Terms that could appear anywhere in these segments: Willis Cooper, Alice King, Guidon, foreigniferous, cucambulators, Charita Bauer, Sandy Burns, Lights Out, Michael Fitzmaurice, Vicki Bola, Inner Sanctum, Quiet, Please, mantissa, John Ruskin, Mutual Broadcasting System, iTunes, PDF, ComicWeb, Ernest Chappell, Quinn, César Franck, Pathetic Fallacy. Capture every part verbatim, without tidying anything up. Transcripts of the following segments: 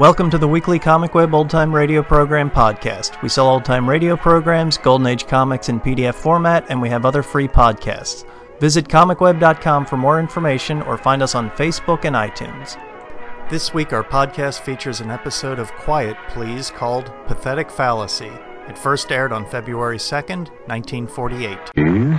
Welcome to the weekly ComicWeb Old Time Radio Program podcast. We sell old time radio programs, Golden Age comics in P D F format, and we have other free podcasts. Visit comic web dot com for more information or find us on Facebook and iTunes. This week our podcast features an episode of Quiet, Please called Pathetic Fallacy. It first aired on February second, nineteen forty-eight. Mm-hmm.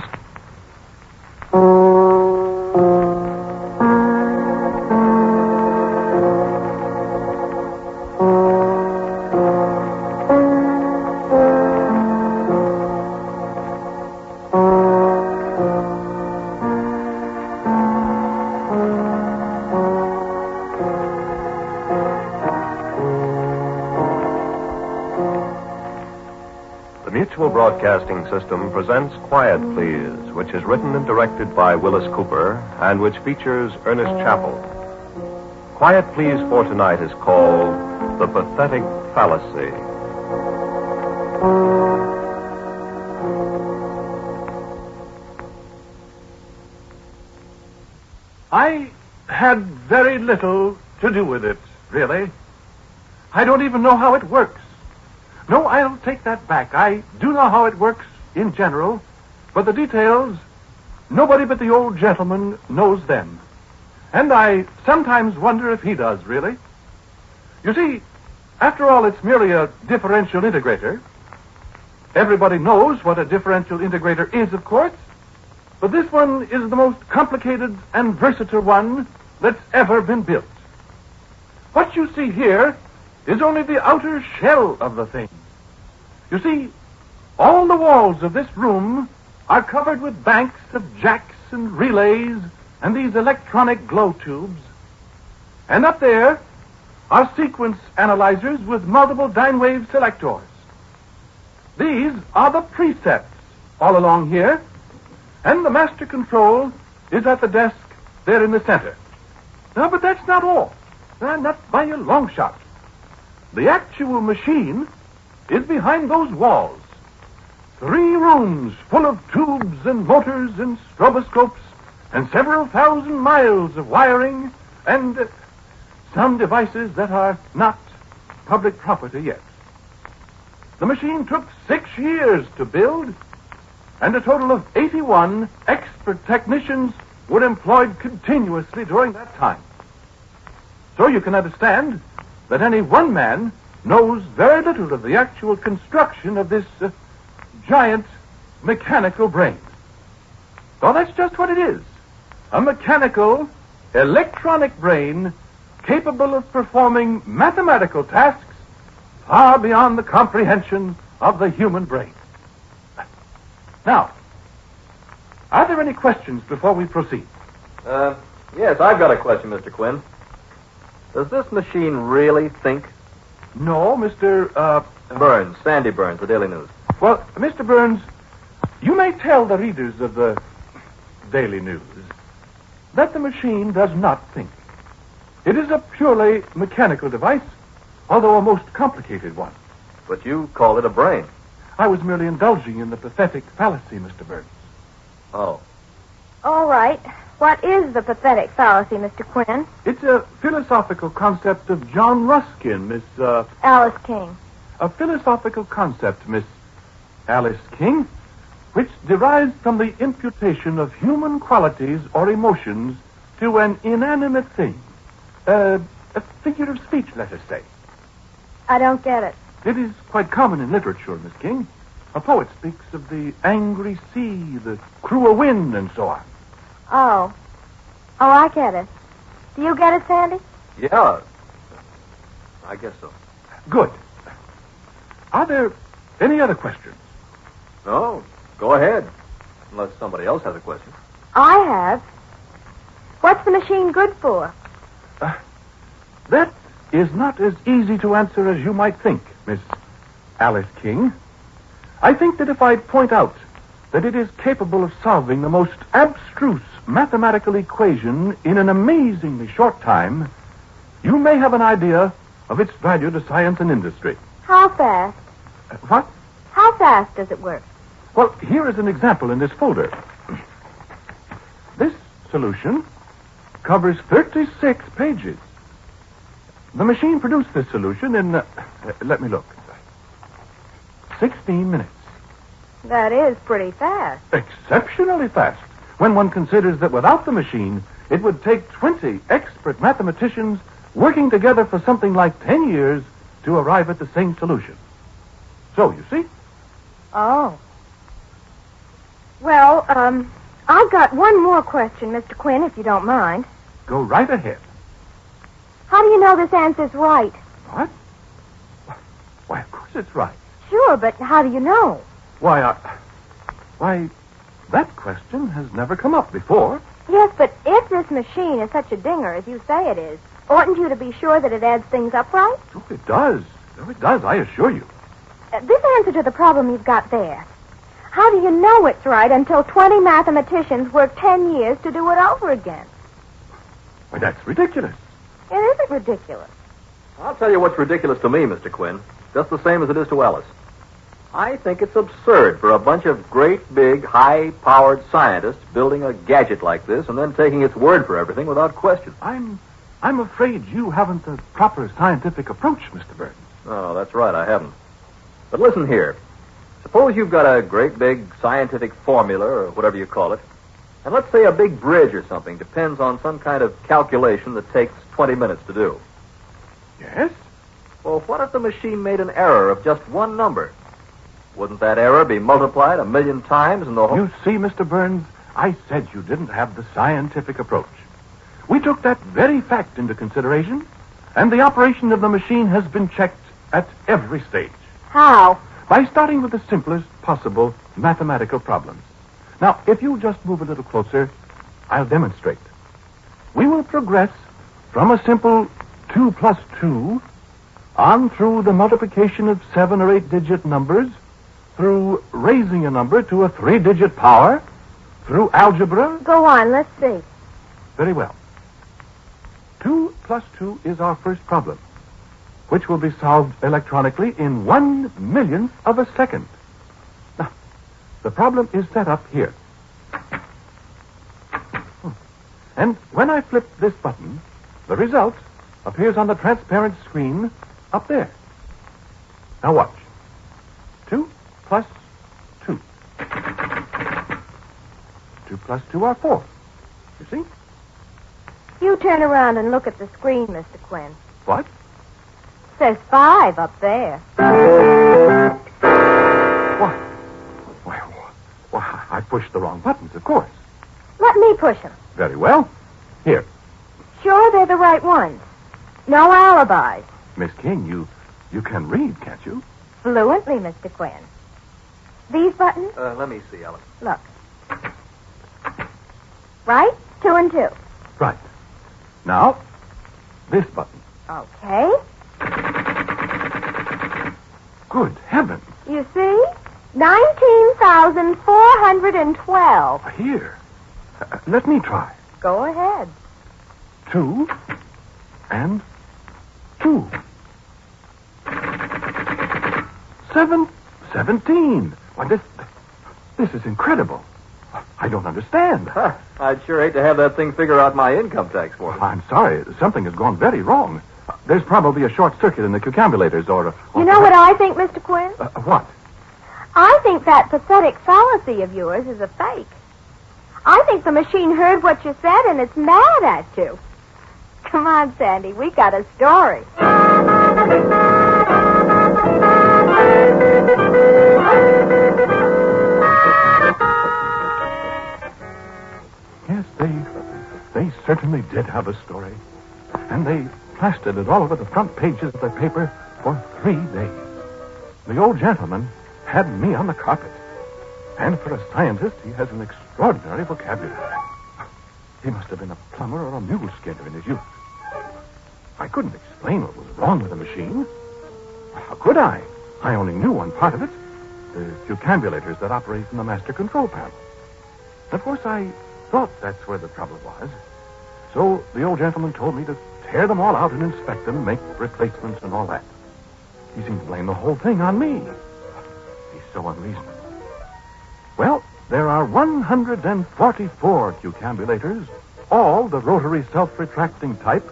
Mutual Broadcasting System presents Quiet, Please, which is written and directed by Willis Cooper and which features Ernest Chappell. Quiet, Please for tonight is called The Pathetic Fallacy. I had very little to do with it, really. I don't even know how it works. No, I'll take that back. I do know how it works in general, but the details, nobody but the old gentleman knows them. And I sometimes wonder if he does, really. You see, after all, it's merely a differential integrator. Everybody knows what a differential integrator is, of course, but this one is the most complicated and versatile one that's ever been built. What you see here is only the outer shell of the thing. You see, all the walls of this room are covered with banks of jacks and relays and these electronic glow tubes. And up there are sequence analyzers with multiple dine wave selectors. These are the precepts all along here, and the master control is at the desk there in the center. Now, but that's not all. Not by a long shot. The actual machine is behind those walls. Three rooms full of tubes and motors and stroboscopes and several thousand miles of wiring and uh, some devices that are not public property yet. The machine took six years to build, and a total of eighty-one expert technicians were employed continuously during that time. So you can understand that any one man knows very little of the actual construction of this uh, giant mechanical brain. Well, that's just what it is. A mechanical, electronic brain capable of performing mathematical tasks far beyond the comprehension of the human brain. Now, are there any questions before we proceed? Uh, yes, I've got a question, Mister Quinn. Does this machine really think? No, Mister Uh, Burns, Sandy Burns, the Daily News. Well, Mister Burns, you may tell the readers of the Daily News that the machine does not think. It is a purely mechanical device, although a most complicated one. But you call it a brain. I was merely indulging in the pathetic fallacy, Mister Burns. Oh. All right. What is the pathetic fallacy, Mister Quinn? It's a philosophical concept of John Ruskin, Miss... Uh, Alice King. A philosophical concept, Miss Alice King, which derives from the imputation of human qualities or emotions to an inanimate thing. Uh, a figure of speech, let us say. I don't get it. It is quite common in literature, Miss King. A poet speaks of the angry sea, the cruel wind, and so on. Oh. Oh, I get it. Do you get it, Sandy? Yeah. I guess so. Good. Are there any other questions? No. Go ahead. Unless somebody else has a question. I have. What's the machine good for? Uh, that is not as easy to answer as you might think, Miss Alice King. I think that if I point out that it is capable of solving the most abstruse mathematical equation in an amazingly short time, you may have an idea of its value to science and industry. How fast? Uh, what? How fast does it work? Well, here is an example in this folder. This solution covers thirty-six pages. The machine produced this solution in, uh, uh, let me look, sixteen minutes. That is pretty fast. Exceptionally fast. When one considers that without the machine, it would take twenty expert mathematicians working together for something like ten years to arrive at the same solution. So, you see? Oh. Well, um, I've got one more question, Mister Quinn, if you don't mind. Go right ahead. How do you know this answer's right? What? Why, of course it's right. Sure, but how do you know? Why, uh, why, that question has never come up before. Yes, but if this machine is such a dinger as you say it is, oughtn't you to be sure that it adds things up right? Oh, it does. Oh, it does, I assure you. Uh, this answer to the problem you've got there. How do you know it's right until twenty mathematicians work ten years to do it over again? Why, that's ridiculous. It isn't ridiculous. I'll tell you what's ridiculous to me, Mister Quinn, just the same as it is to Alice. I think it's absurd for a bunch of great, big, high-powered scientists building a gadget like this and then taking its word for everything without question. I'm I'm afraid you haven't the proper scientific approach, Mister Burton. Oh, that's right, I haven't. But listen here. Suppose you've got a great, big scientific formula or whatever you call it, and let's say a big bridge or something depends on some kind of calculation that takes twenty minutes to do. Yes? Well, what if the machine made an error of just one number? Wouldn't that error be multiplied a million times and the whole... You see, Mister Burns, I said you didn't have the scientific approach. We took that very fact into consideration, and the operation of the machine has been checked at every stage. How? By starting with the simplest possible mathematical problems. Now, if you just move a little closer, I'll demonstrate. We will progress from a simple two plus two on through the multiplication of seven or eight-digit numbers, through raising a number to a three-digit power, through algebra. Go on, let's see. Very well. Two plus two is our first problem, which will be solved electronically in one millionth of a second. Now, the problem is set up here. And when I flip this button, the result appears on the transparent screen up there. Now watch. Two plus two. Two plus two are four. You see? You turn around and look at the screen, Mister Quinn. What? It says five up there. Why? Well, well, I pushed the wrong buttons, of course. Let me push them. Very well. Here. Sure, they're the right ones. No alibis. Miss King, you you can read, can't you? Fluently, Mister Quinn. These buttons? Uh, let me see, Alice. Look. Right, two and two. Right. Now, this button. Okay. Good heavens. You see? nineteen thousand four hundred twelve. Here. Uh, let me try. Go ahead. Two and two. Seven, seventeen. Why, this, this is incredible. I don't understand. Huh. I'd sure hate to have that thing figure out my income tax for me. I'm sorry. Something has gone very wrong. There's probably a short circuit in the cucambulators or... or you know what I think, Mister Quinn? Uh, what? I think that pathetic fallacy of yours is a fake. I think the machine heard what you said and it's mad at you. Come on, Sandy. We got a story. Yes, they they certainly did have a story. And they plastered it all over the front pages of the paper for three days. The old gentleman had me on the carpet. And for a scientist, he has an extraordinary vocabulary. He must have been a plumber or a mule skinner in his youth. I couldn't explain what was wrong with the machine. How could I? I only knew one part of it, the cucambulators that operate from the master control panel. Of course, I thought that's where the trouble was. So the old gentleman told me to tear them all out and inspect them, make replacements and all that. He seemed to blame the whole thing on me. He's so unreasonable. Well, there are one hundred forty-four cucambulators, all the rotary self-retracting type,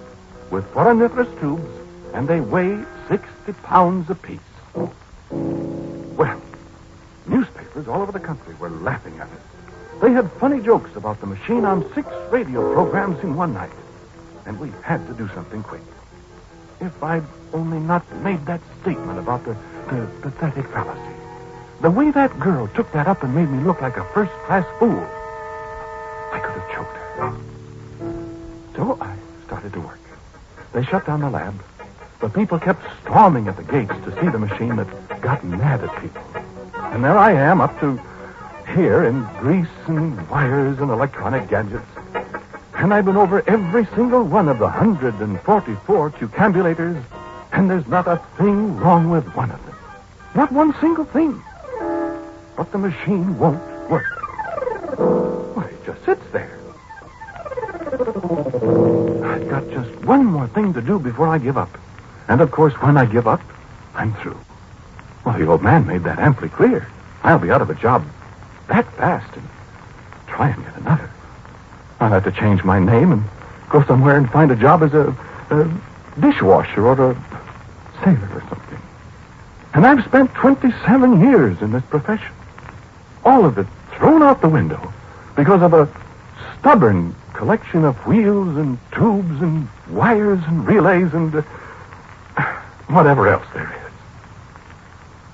with foreigniferous tubes and they weigh sixty pounds apiece. Well, newspapers all over the country were laughing at it. They had funny jokes about the machine on six radio programs in one night, and we had to do something quick. If I'd only not made that statement about the, the pathetic fallacy. The way that girl took that up and made me look like a first-class fool, I could have choked her. So I started to work. They shut down the lab, but people kept storming at the gates to see the machine that got mad at people. And there I am up to here in grease and wires and electronic gadgets. And I've been over every single one of the one hundred forty-four cucambulators, and there's not a thing wrong with one of them. Not one single thing. But the machine won't work. Well, it just sits there. I've got just one more thing to do before I give up. And, of course, when I give up, I'm through. Well, the old man made that amply clear. I'll be out of a job that fast and try and get another. I'll have to change my name and go somewhere and find a job as a, a dishwasher or a sailor or something. And I've spent twenty-seven years in this profession. All of it thrown out the window because of a stubborn collection of wheels and tubes and wires and relays and uh, whatever else there is.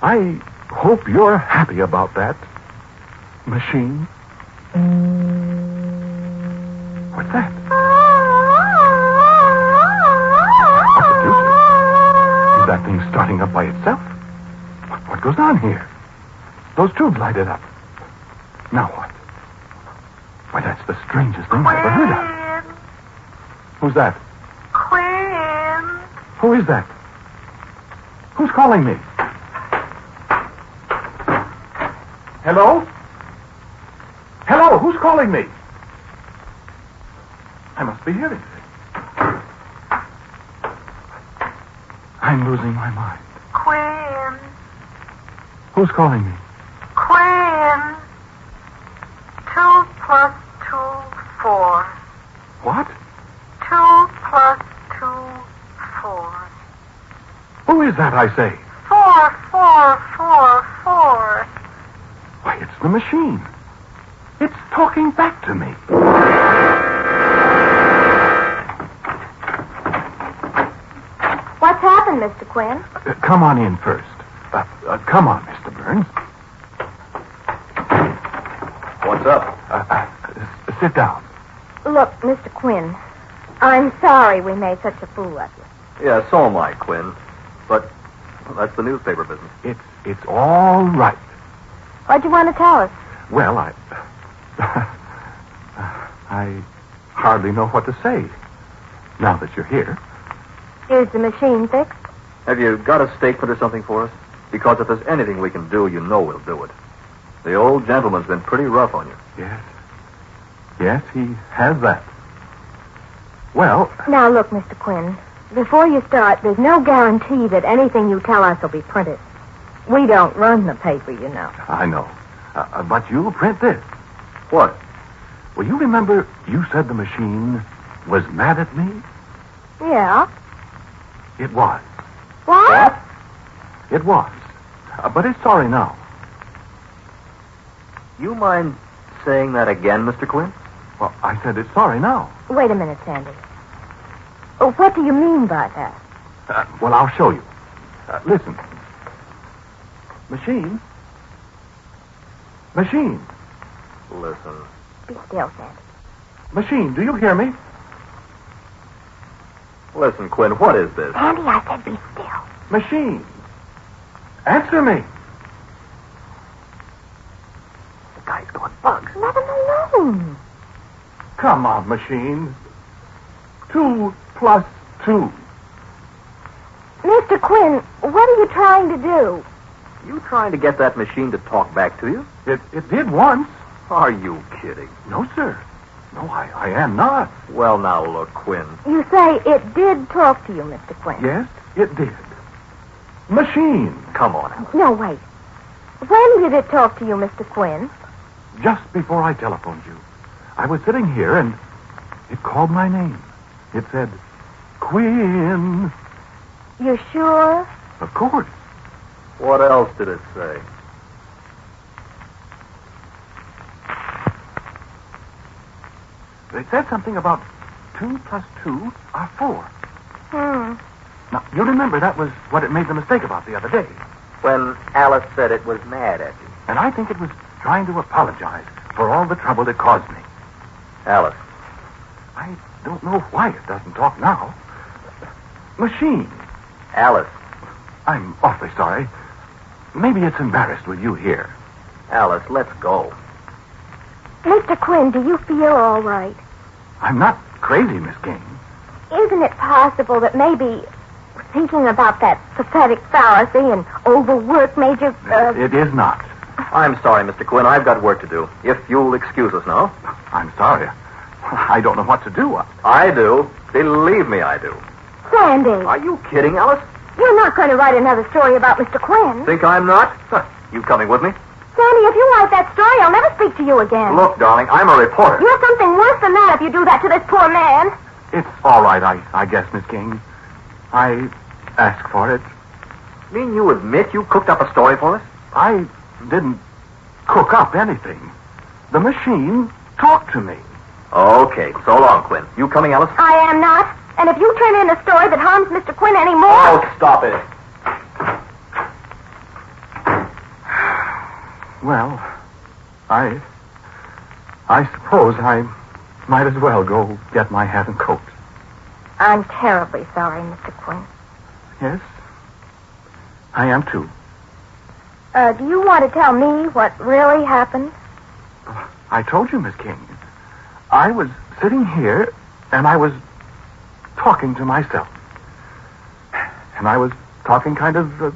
I hope you're happy about that machine. What's that? What's it do to it? Is that thing starting up by itself? What goes on here? Those tubes lighted up. Now what? Why, that's the strangest thing Quinn. I've ever heard of. Who's that? Quinn. Who is that? Who's calling me? Hello? Hello, who's calling me? I must be hearing things. I'm losing my mind. Quinn. Who's calling me? Quinn. Two plus two, four. What? Two plus two, four. Who is that, I say? Four, four, four, four. Why, it's the machine. It's talking back to me. What's happened, Mister Quinn? Uh, come on in first. Uh, uh, come on, Mister Burns. What's up? Uh, uh, s- sit down. Look, Mister Quinn, I'm sorry we made such a fool of you. Yeah, so am I, Quinn. But that's the newspaper business. It's it's all right. What'd you want to tell us? Well, I... I hardly know what to say now that you're here. Is the machine fixed? Have you got a statement or something for us? Because if there's anything we can do, you know we'll do it. The old gentleman's been pretty rough on you. Yes. Yes, he has that. Well... Now, look, Mister Quinn. Before you start, there's no guarantee that anything you tell us will be printed. We don't run the paper, you know. I know. Uh, but you'll print this. What? Well, you remember you said the machine was mad at me? Yeah. It was. What? What? It was. Uh, but it's sorry now. You mind saying that again, Mister Quinn? Well, I said it's sorry now. Wait a minute, Sandy. Oh, what do you mean by that? Uh, well, I'll show you. Uh, listen. Machine. Machine. Listen. Be still, Sandy. Machine, do you hear me? Listen, Quinn, what is this? Sandy, I said be still. Machine. Answer me. The guy's going bugs. Let him alone. Come on, machine. Two plus two. Mister Quinn, what are you trying to do? You trying to get that machine to talk back to you? It it did once. Are you kidding? No, sir. No, I, I am not. Well, now, look, Quinn. You say it did talk to you, Mister Quinn. Yes, it did. Machine. Come on, Alice. No, wait. When did it talk to you, Mister Quinn? Just before I telephoned you. I was sitting here, and it called my name. It said, Quinn. You're sure? Of course. What else did it say? It said something about two plus two are four. Hmm. Now, you remember that was what it made the mistake about the other day. When Alice said it was mad at you. And I think it was trying to apologize for all the trouble it caused me. Alice. I don't know why it doesn't talk now. Machine. Alice. I'm awfully sorry. Maybe it's embarrassed with you here. Alice, let's go. Mister Quinn, do you feel all right? I'm not crazy, Miss King. Isn't it possible that maybe thinking about that pathetic fallacy and overwork made you... Uh... It is not. I'm sorry, Mister Quinn. I've got work to do. If you'll excuse us now. I'm sorry. I don't know what to do. I do. Believe me, I do. Sandy. Are you kidding, Alice? You're not going to write another story about Mister Quinn. Think I'm not? Huh. You coming with me? Sandy, if you write that story, I'll never speak to you again. Look, darling, I'm a reporter. You're something worse than that if you do that to this poor man. It's all right, I, I guess, Miss King. I ask for it. You mean you admit you cooked up a story for us? I didn't cook up anything. The machine talked to me. Okay, so long, Quinn. You coming, Alice? I am not. And if you turn in a story that harms Mister Quinn anymore... Oh, stop it. Well, I... I suppose I might as well go get my hat and coat. I'm terribly sorry, Mister Quinn. Yes, I am too. Uh, do you want to tell me what really happened? I told you, Miss King. I was sitting here, and I was... talking to myself. And I was talking kind of uh,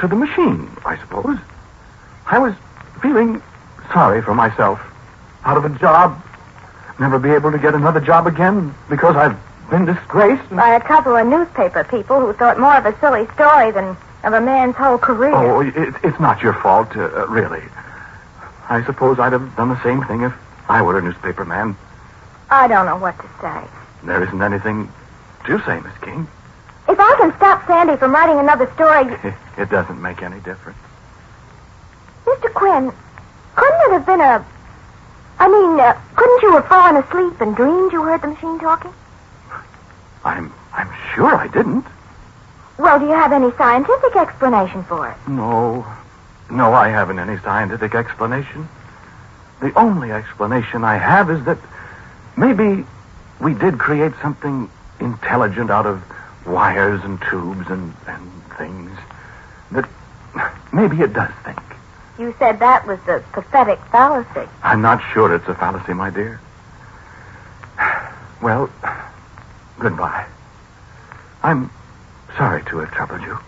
to the machine, I suppose. I was feeling sorry for myself. Out of a job, never be able to get another job again because I've been disgraced. And... by a couple of newspaper people who thought more of a silly story than of a man's whole career. Oh, it, it's not your fault, uh, really. I suppose I'd have done the same thing if I were a newspaper man. I don't know what to say. There isn't anything... you say, Miss King? If I can stop Sandy from writing another story... It doesn't make any difference. Mister Quinn, couldn't it have been a... I mean, uh, couldn't you have fallen asleep and dreamed you heard the machine talking? I'm... I'm sure I didn't. Well, do you have any scientific explanation for it? No. No, I haven't any scientific explanation. The only explanation I have is that maybe we did create something... intelligent out of wires and tubes and, and things. That maybe it does think. You said that was the pathetic fallacy. I'm not sure it's a fallacy, my dear. Well, goodbye. I'm sorry to have troubled you.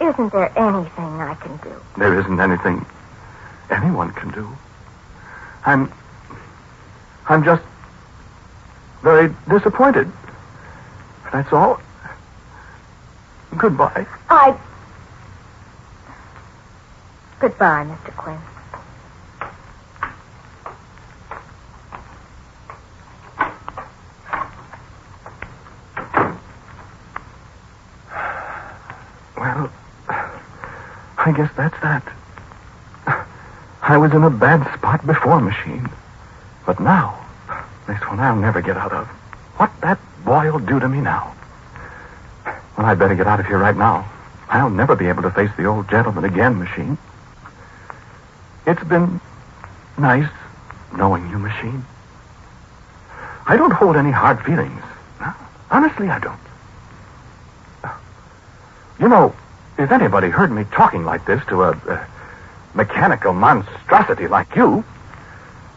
Isn't there anything I can do? There isn't anything anyone can do. I'm... I'm just very disappointed. That's all. Goodbye. I... Goodbye, Mister Quinn. Well, I guess that's that. I was in a bad spot before, machine. But now, this one I'll never get out of. What that boy'll do to me now. Well, I'd better get out of here right now. I'll never be able to face the old gentleman again, machine. It's been nice knowing you, machine. I don't hold any hard feelings. Honestly, I don't. You know, if anybody heard me talking like this to a, a mechanical monstrosity like you,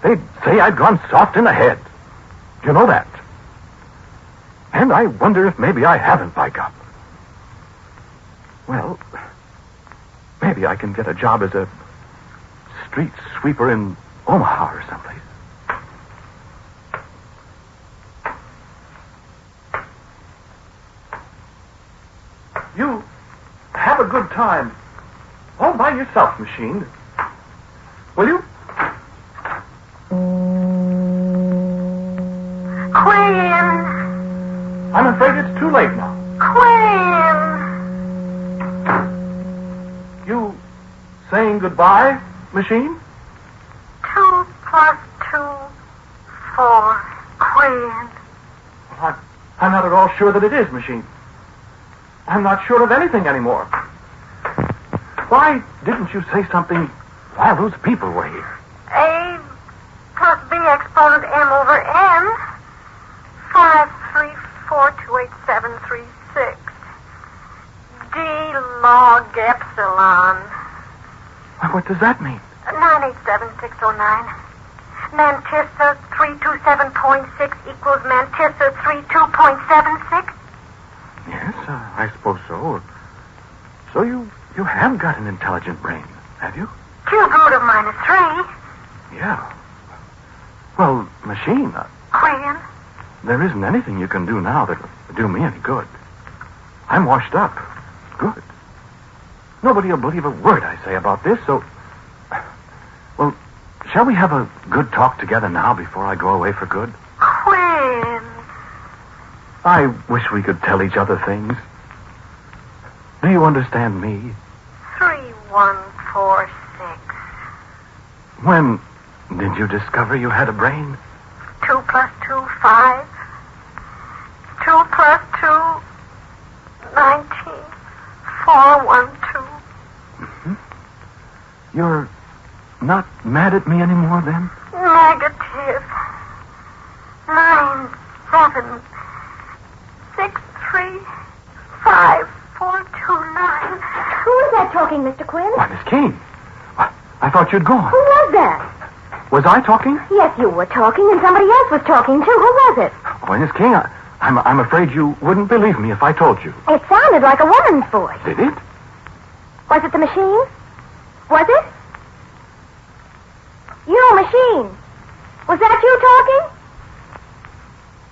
they'd say I'd gone soft in the head. You know that. And I wonder if maybe I haven't, by God. Well, maybe I can get a job as a street sweeper in Omaha or someplace. You have a good time. All by yourself, machine. Will you? Queen! I'm afraid it's too late now. Quinn! and goodbye machine? Two plus two, four, Queen. I, I'm not at all sure that it is machine. I'm not sure of anything anymore. Why didn't you say something while those people were here? A plus B exponent M over N. Five, three, four, two, eight, seven, three, six. D log epsilon. What does that mean? nine eight seven six oh nine. Mantissa three two seven point six equals Mantissa thirty-two point seven six. Yes, uh, I suppose so. So you you have got an intelligent brain, have you? Cube root of minus three. Yeah. Well, machine. Uh, Quinn? There isn't anything you can do now that'll do me any good. I'm washed up. Good. Nobody will believe a word I say about this, so... Well, shall we have a good talk together now before I go away for good? Quinn! I wish we could tell each other things. Do you understand me? Three, one, four, six. When did you discover you had a brain? Two plus two, five. Two plus two, nineteen. Four, one, two. Mm-hmm. You're not mad at me anymore, then? Negative. Nine, seven... six three five four two nine. Who was that talking, Mister Quinn? Why, Miss King. I thought you'd gone. Who was that? Was I talking? Yes, you were talking, and somebody else was talking, too. Who was it? Well, Miss King, I, I'm, I'm afraid you wouldn't believe me if I told you. It sounded like a woman's voice. Did it? Was it the machine? Was it? You, machine. Was that you talking?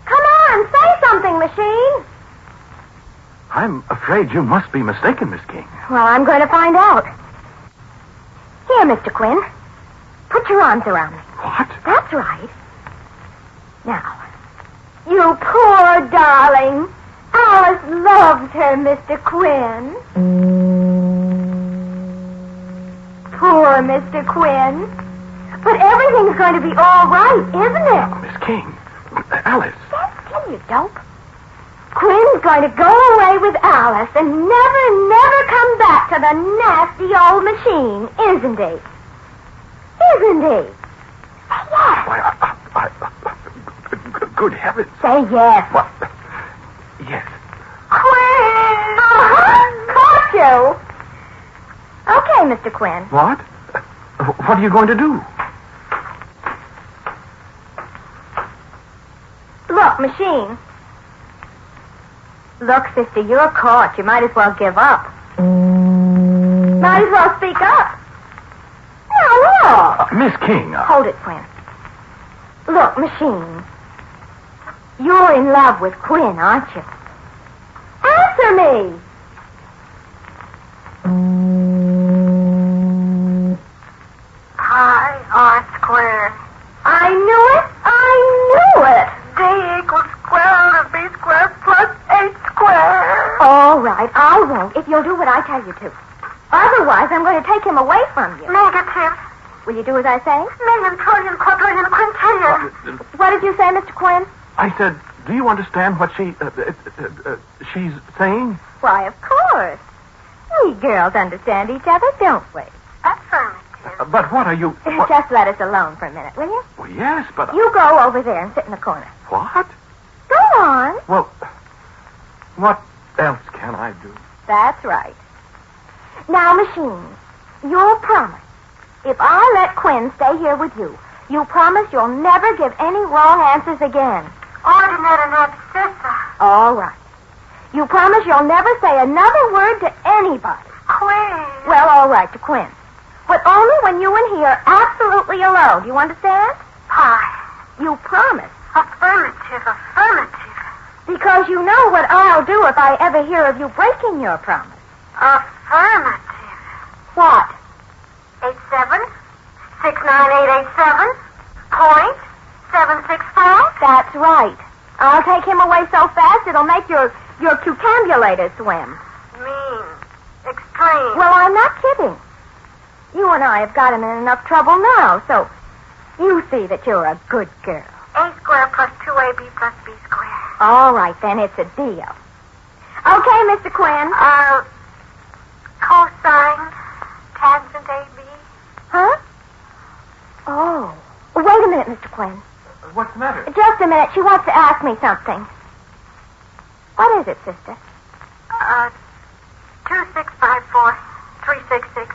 Come on, say something, machine. I'm afraid you must be mistaken, Miss King. Well, I'm going to find out. Here, Mister Quinn. Put your arms around me. What? That's right. Now, you poor darling. Alice loves her, Mister Quinn. Poor Mister Quinn. But everything's going to be all right, isn't it? Oh, Miss King. Alice. That's him, you dope. Quinn's going to go away with Alice and never, never come back to the nasty old machine, isn't he? Isn't he? Say yes. Why, I, I, I, good heavens. Say yes. What? Yes. Quinn! Uh-huh. Caught you. Okay, Mister Quinn. What? What are you going to do? Look, machine. Look, sister, you're caught. You might as well give up. Might as well speak up. Now, look. Uh, Miss King. Uh... Hold it, Quinn. Look, machine. You're in love with Quinn, aren't you? Answer me. Pi R squared. I knew it. I knew it. D equals square root of B squared plus eight squared. All right, I won't if you'll do what I tell you to. Otherwise, I'm going to take him away from you. Negative. Will you do as I say? Million, trillion, quadrillion, quintillion. Uh, what did you say, Mister Quinn? I said, do you understand what she, uh, uh, uh, uh, she's saying? Why, of course. We girls understand each other, don't we? Affirmative. Uh, but what are you... What... Just let us alone for a minute, will you? Well, yes, but... You go over there and sit in the corner. What? Go on. Well... What else can I do? That's right. Now, machine, you'll promise. If I let Quinn stay here with you, you promise you'll never give any wrong answers again. Ordinate and abscissa. All right. You promise you'll never say another word to anybody. Quinn. Well, all right, to Quinn. But only when you and he are absolutely alone. Do you understand? Aye. You promise. Affirmative, affirmative. Because you know what I'll do if I ever hear of you breaking your promise. Affirmative. What? Eight seven six nine eight eight seven point seven six five. That's right. I'll take him away so fast it'll make your your cucambulator swim. Mean, extreme. Well, I'm not kidding. You and I have gotten in enough trouble now, so you see that you're a good girl. A squared plus two A B plus B squared. All right, then, it's a deal. Okay, Mister Quinn. Uh, cosine tangent A B. Huh? Oh. Wait a minute, Mister Quinn. What's the matter? Just a minute. She wants to ask me something. What is it, sister? Uh, two six five four three six six.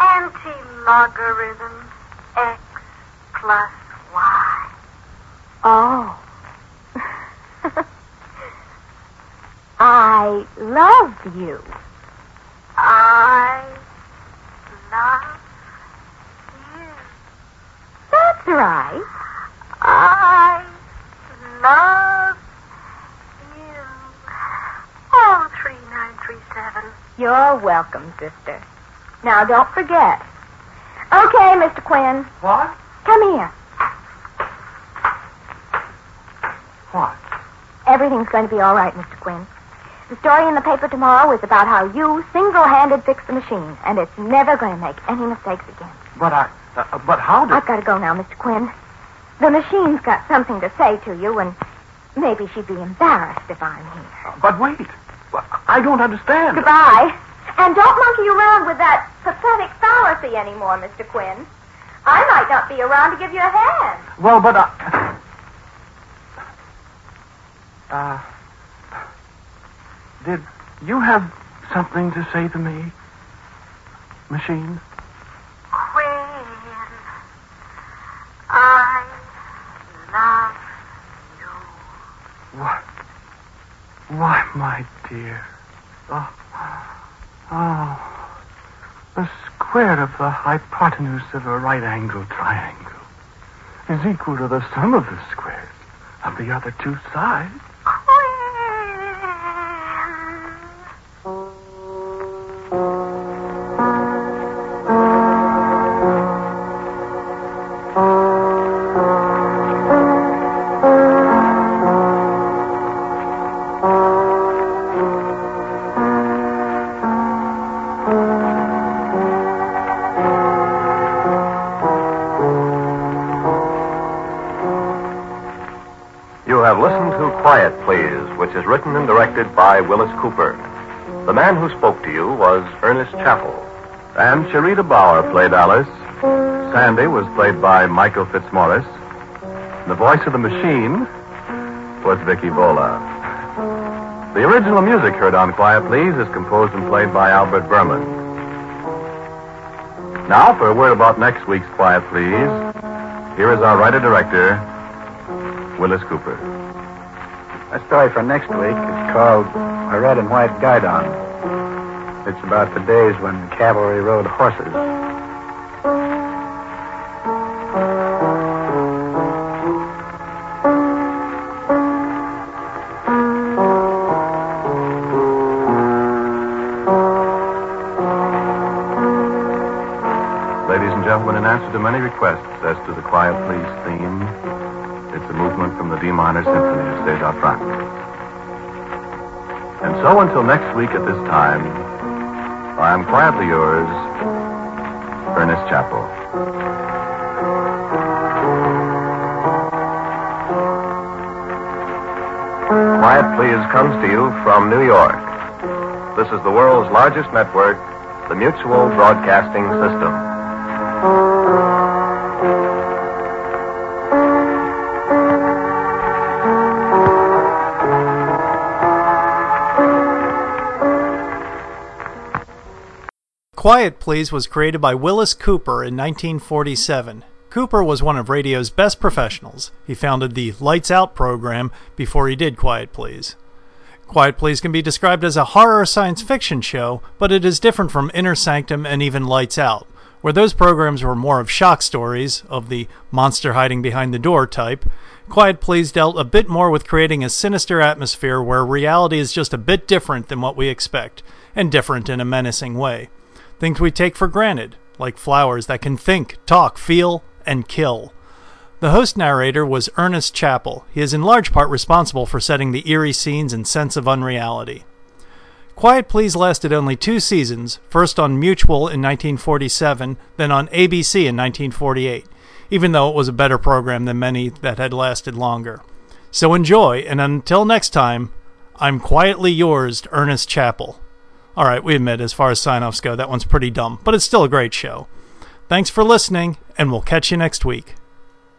Anti-logarithm X plus Y. Oh. I love you. I love you. That's right. I love you. Oh, three nine three seven. You're welcome, sister. Now, don't forget. Okay, Mister Quinn. What? Come here. What? Everything's going to be all right, Mister Quinn. The story in the paper tomorrow is about how you single-handed fixed the machine, and it's never going to make any mistakes again. But I... Uh, but how do... I've got to go now, Mister Quinn. The machine's got something to say to you, and maybe she'd be embarrassed if I'm here. Uh, but wait. I don't understand. Goodbye. And don't monkey around with that pathetic fallacy anymore, Mister Quinn. I might not be around to give you a hand. Well, but I... Uh... Did you have something to say to me, machine? Quinn, I love you. What? Why, my dear? Oh, oh, the square of the hypotenuse of a right-angle triangle is equal to the sum of the squares of the other two sides. Quiet, Please, which is written and directed by Willis Cooper. The man who spoke to you was Ernest Chappell, and Charita Bauer played Alice. Sandy was played by Michael Fitzmaurice. The voice of the machine was Vicki Bola. The original music heard on Quiet, Please is composed and played by Albert Berman. Now, for a word about next week's Quiet, Please, here is our writer-director, Willis Cooper. Our story for next week is called A Red and White Guidon. It's about the days when cavalry rode horses. Ladies and gentlemen, in answer to many requests as to the Quiet Please theme, it's a movement from the D minor symphony of César Franck. And so until next week at this time, I am quietly yours, Ernest Chappell. Quiet Please comes to you from New York. This is the world's largest network, the Mutual Broadcasting System. Quiet Please was created by Willis Cooper in nineteen forty-seven. Cooper was one of radio's best professionals. He founded the Lights Out program before he did Quiet Please. Quiet Please can be described as a horror science fiction show, but it is different from Inner Sanctum and even Lights Out, where those programs were more of shock stories of the monster hiding behind the door type. Quiet Please dealt a bit more with creating a sinister atmosphere where reality is just a bit different than what we expect, and different in a menacing way. Things we take for granted, like flowers that can think, talk, feel, and kill. The host narrator was Ernest Chappell. He is in large part responsible for setting the eerie scenes and sense of unreality. Quiet, Please lasted only two seasons, first on Mutual in nineteen forty-seven, then on A B C in nineteen forty-eight, even though it was a better program than many that had lasted longer. So enjoy, and until next time, I'm quietly yours, Ernest Chappell. All right, we admit, as far as sign-offs go, that one's pretty dumb, but it's still a great show. Thanks for listening, and we'll catch you next week.